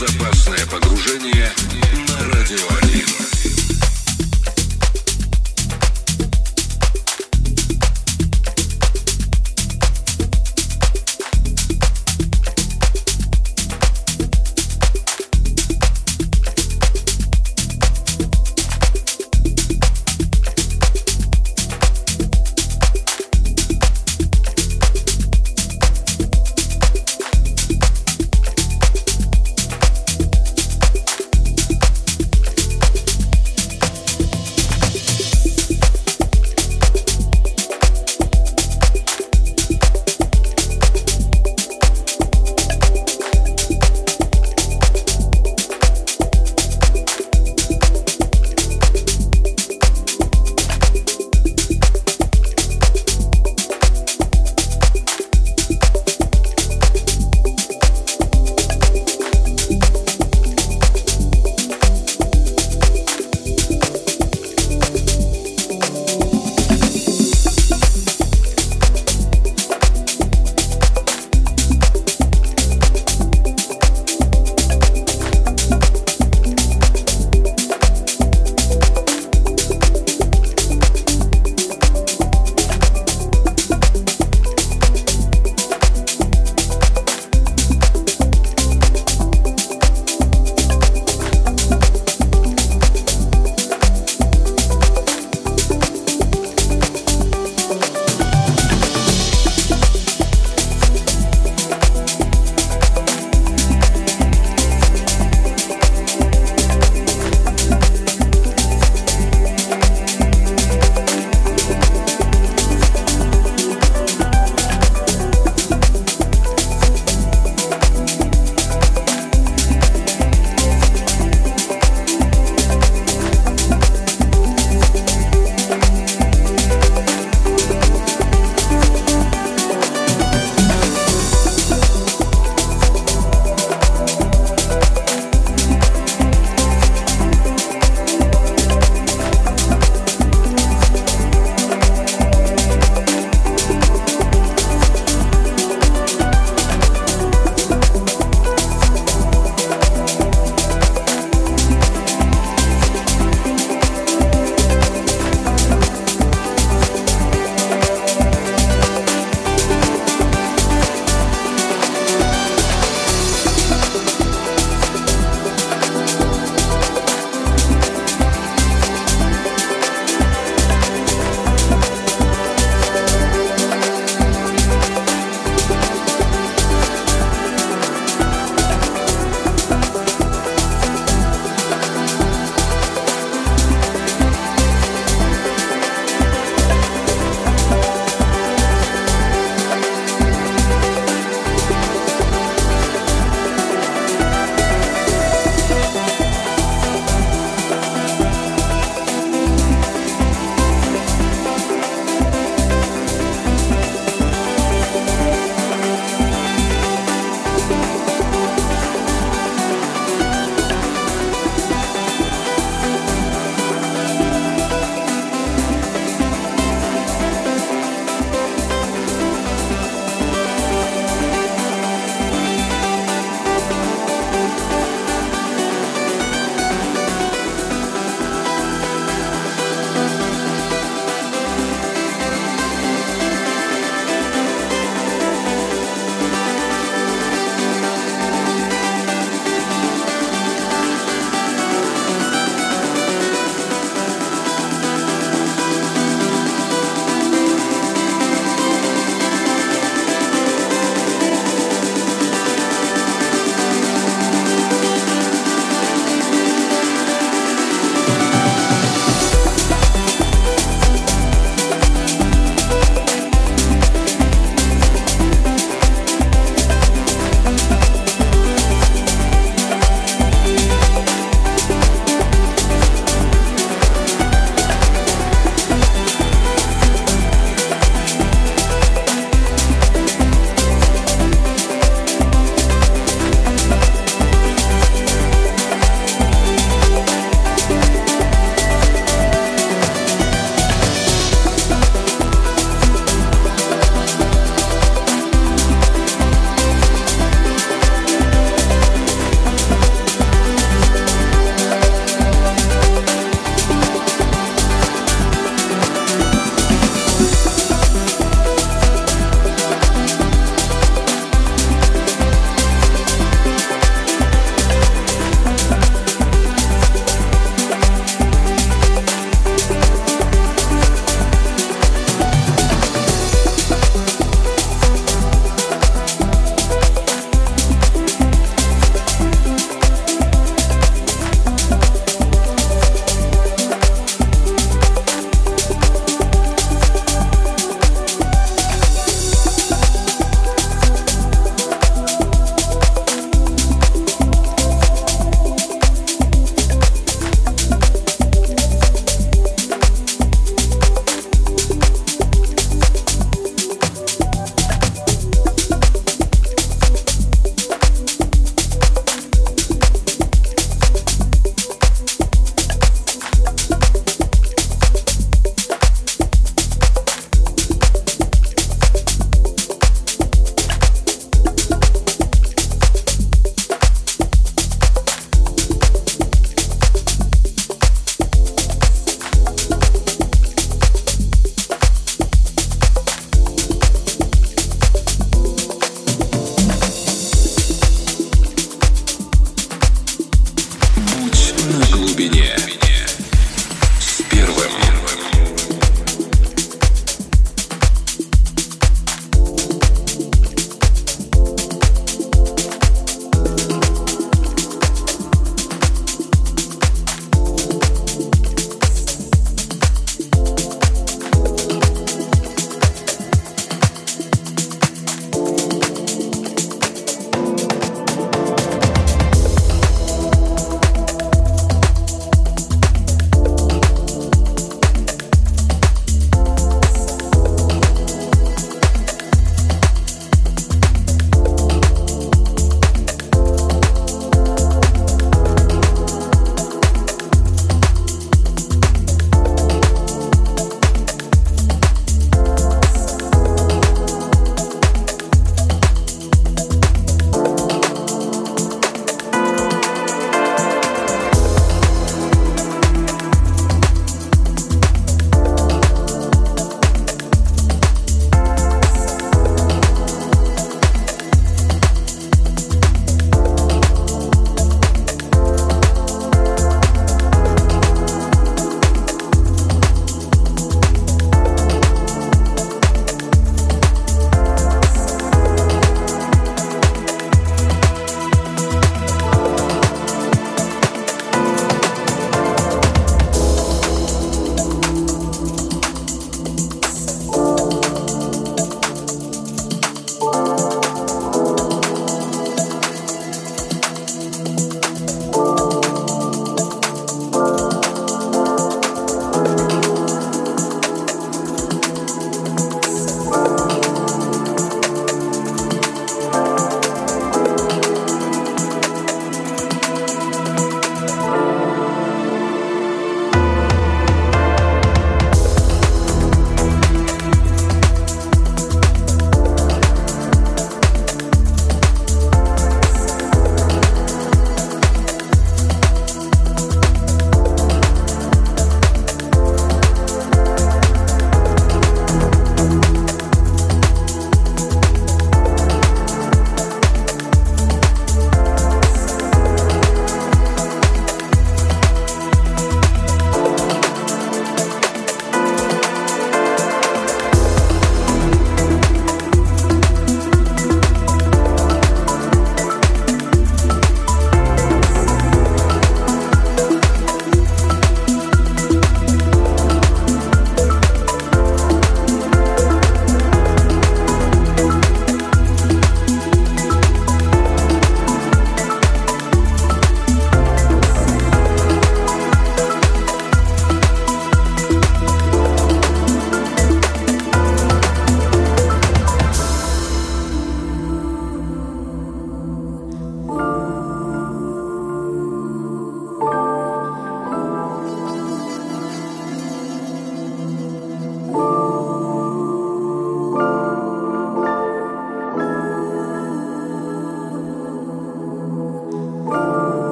Безопасное погружение на радио.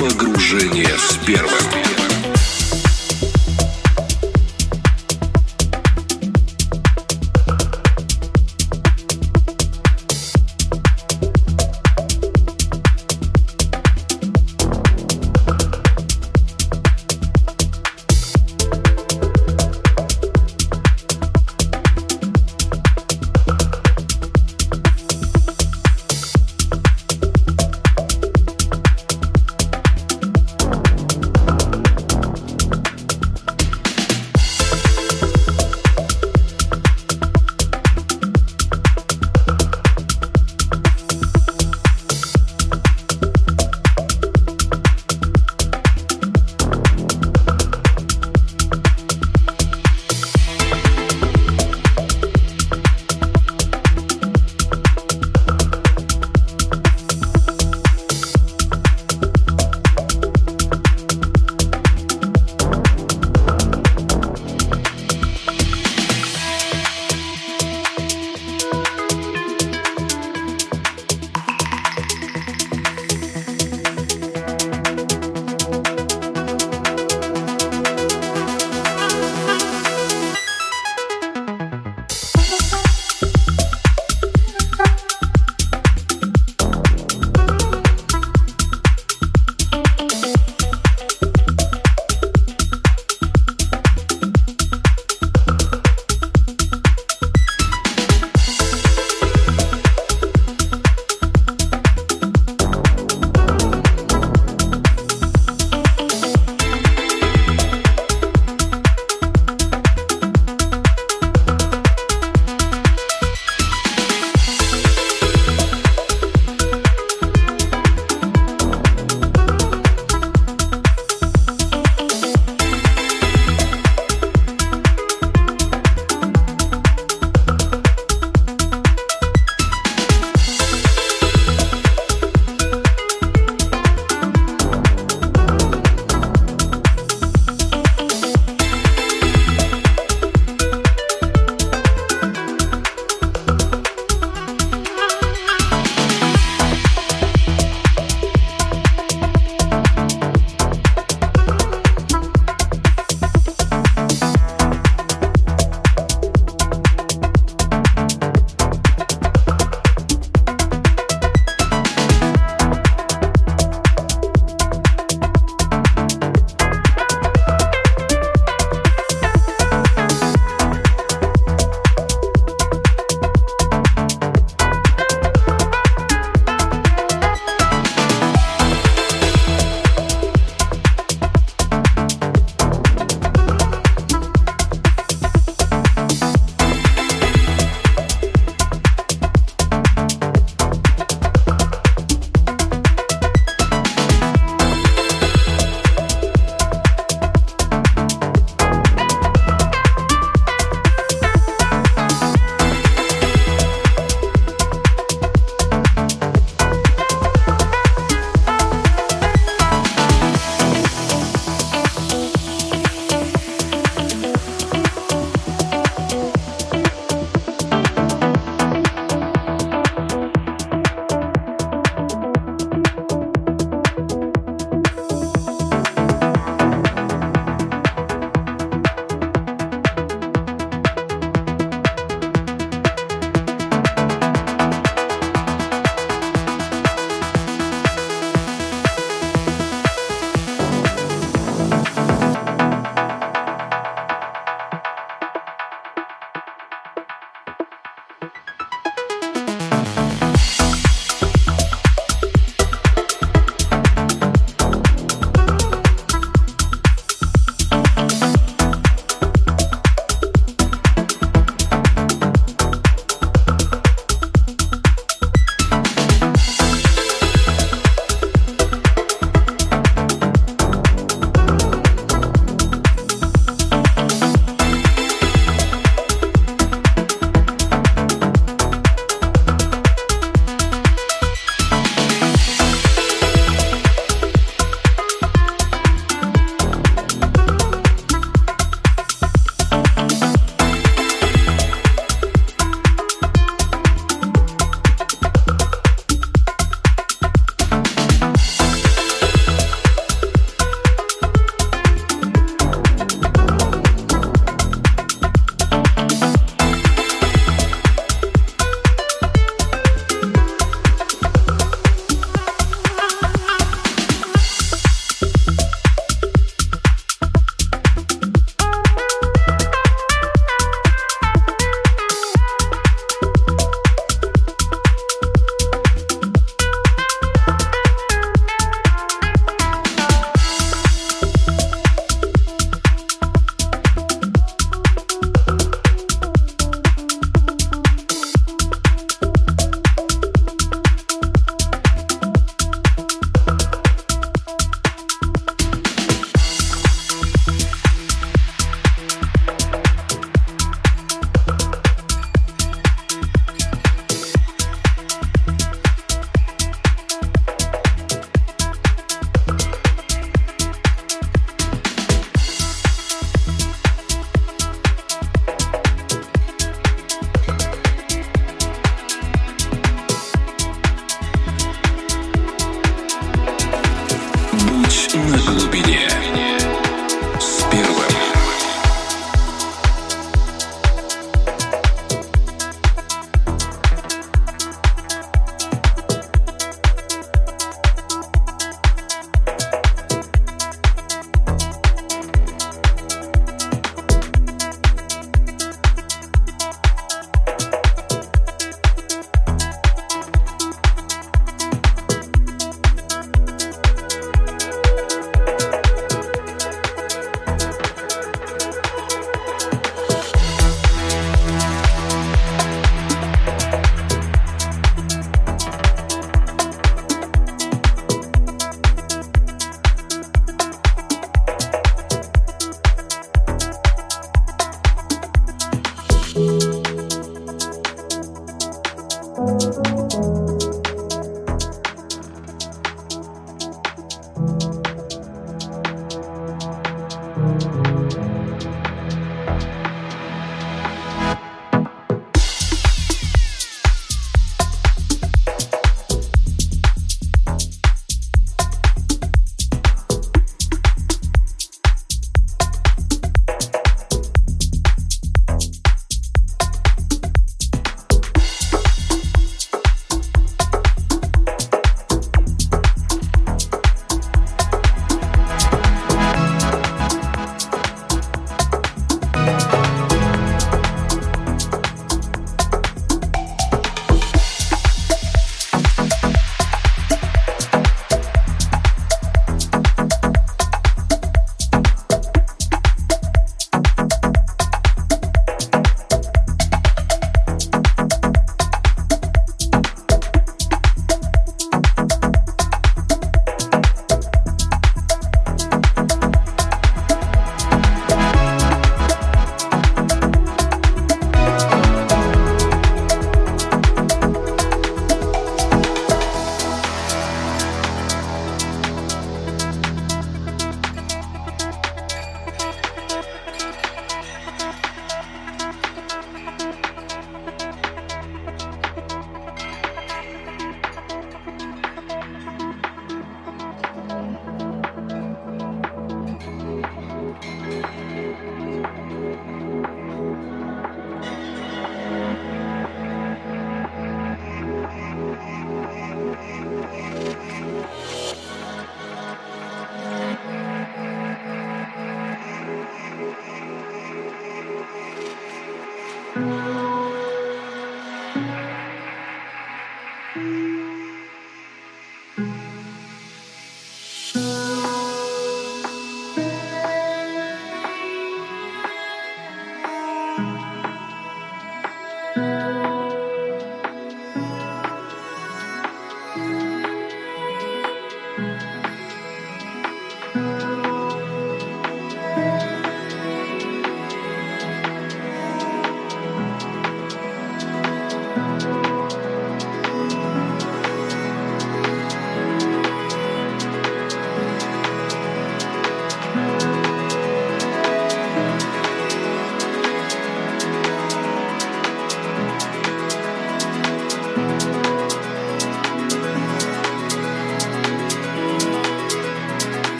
Погружение с первым.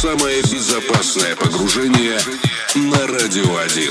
Самое безопасное погружение на радио 1.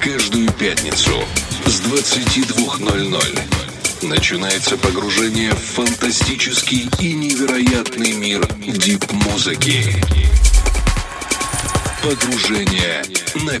Каждую пятницу с 22:00 начинается погружение в фантастический и невероятный мир дип-музыки. Погружение на